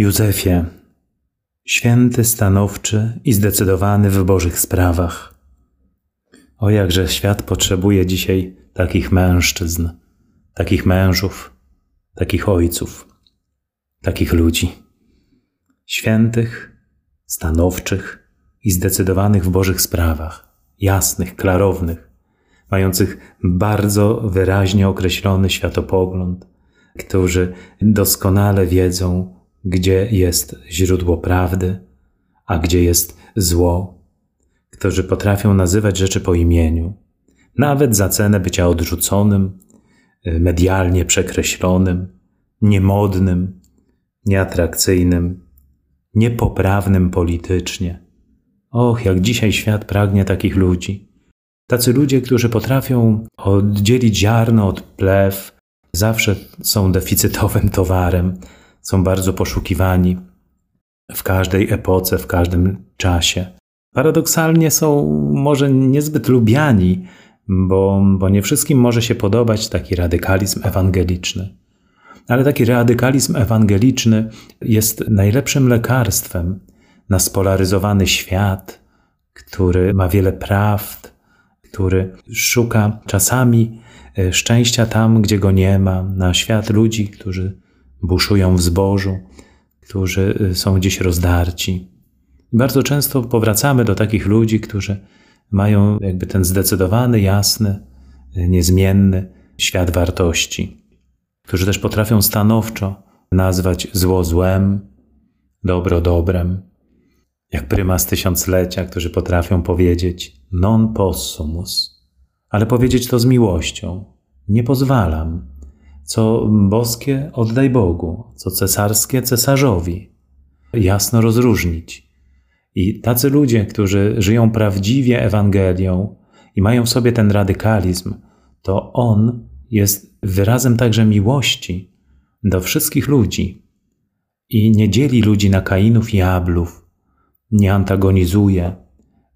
Józefie, święty, stanowczy i zdecydowany w Bożych sprawach. O jakże świat potrzebuje dzisiaj takich mężczyzn, takich mężów, takich ojców, takich ludzi. Świętych, stanowczych i zdecydowanych w Bożych sprawach, jasnych, klarownych, mających bardzo wyraźnie określony światopogląd, którzy doskonale wiedzą, gdzie jest źródło prawdy, a gdzie jest zło, którzy potrafią nazywać rzeczy po imieniu, nawet za cenę bycia odrzuconym, medialnie przekreślonym, niemodnym, nieatrakcyjnym, niepoprawnym politycznie. Och, jak dzisiaj świat pragnie takich ludzi. Tacy ludzie, którzy potrafią oddzielić ziarno od plew, zawsze są deficytowym towarem, są bardzo poszukiwani w każdej epoce, w każdym czasie. Paradoksalnie są może niezbyt lubiani, bo nie wszystkim może się podobać taki radykalizm ewangeliczny. Ale taki radykalizm ewangeliczny jest najlepszym lekarstwem na spolaryzowany świat, który ma wiele prawd, który szuka czasami szczęścia tam, gdzie go nie ma, na świat ludzi, którzy buszują w zbożu, którzy są dziś rozdarci. Bardzo często powracamy do takich ludzi, którzy mają jakby ten zdecydowany, jasny, niezmienny świat wartości, którzy też potrafią stanowczo nazwać zło złem, dobro dobrem, jak prymas tysiąclecia, którzy potrafią powiedzieć non possumus, ale powiedzieć to z miłością. Nie pozwalam. Co boskie oddaj Bogu, co cesarskie cesarzowi. Jasno rozróżnić. I tacy ludzie, którzy żyją prawdziwie Ewangelią i mają w sobie ten radykalizm, to on jest wyrazem także miłości do wszystkich ludzi i nie dzieli ludzi na Kainów i Ablów, nie antagonizuje,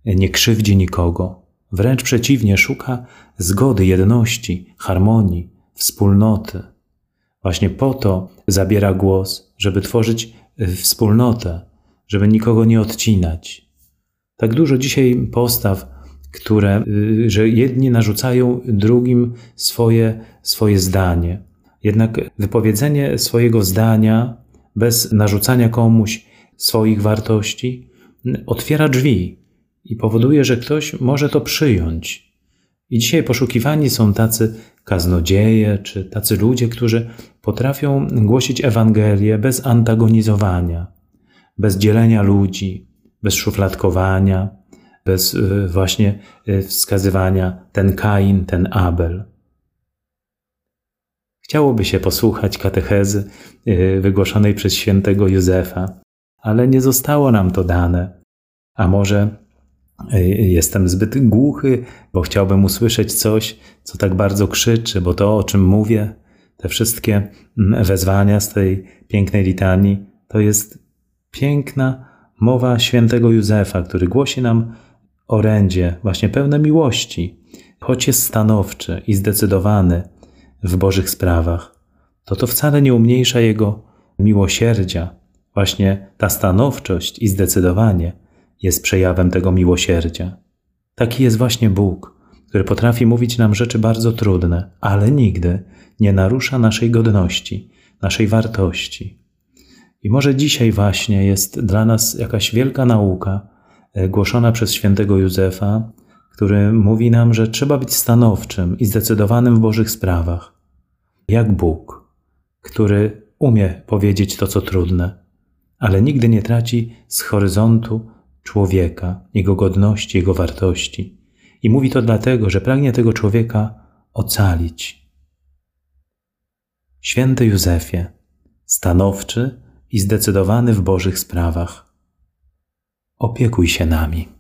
nie krzywdzi nikogo. Wręcz przeciwnie, szuka zgody, jedności, harmonii, wspólnoty. Właśnie po to zabiera głos, żeby tworzyć wspólnotę, żeby nikogo nie odcinać. Tak dużo dzisiaj postaw, że jedni narzucają drugim swoje zdanie. Jednak wypowiedzenie swojego zdania bez narzucania komuś swoich wartości otwiera drzwi i powoduje, że ktoś może to przyjąć. I dzisiaj poszukiwani są tacy kaznodzieje, czy tacy ludzie, którzy potrafią głosić Ewangelię bez antagonizowania, bez dzielenia ludzi, bez szufladkowania, bez właśnie wskazywania ten Kain, ten Abel. Chciałoby się posłuchać katechezy wygłoszonej przez świętego Józefa, ale nie zostało nam to dane. A może jestem zbyt głuchy, bo chciałbym usłyszeć coś, co tak bardzo krzyczy, bo to, o czym mówię, te wszystkie wezwania z tej pięknej litanii, to jest piękna mowa świętego Józefa, który głosi nam orędzie właśnie pełne miłości, choć jest stanowczy i zdecydowany w Bożych sprawach, to wcale nie umniejsza jego miłosierdzia. Właśnie ta stanowczość i zdecydowanie jest przejawem tego miłosierdzia. Taki jest właśnie Bóg, który potrafi mówić nam rzeczy bardzo trudne, ale nigdy nie narusza naszej godności, naszej wartości. I może dzisiaj właśnie jest dla nas jakaś wielka nauka głoszona przez świętego Józefa, który mówi nam, że trzeba być stanowczym i zdecydowanym w Bożych sprawach, jak Bóg, który umie powiedzieć to, co trudne, ale nigdy nie traci z horyzontu człowieka, jego godności, jego wartości. I mówi to dlatego, że pragnie tego człowieka ocalić. Święty Józefie, stanowczy i zdecydowany w Bożych sprawach, opiekuj się nami.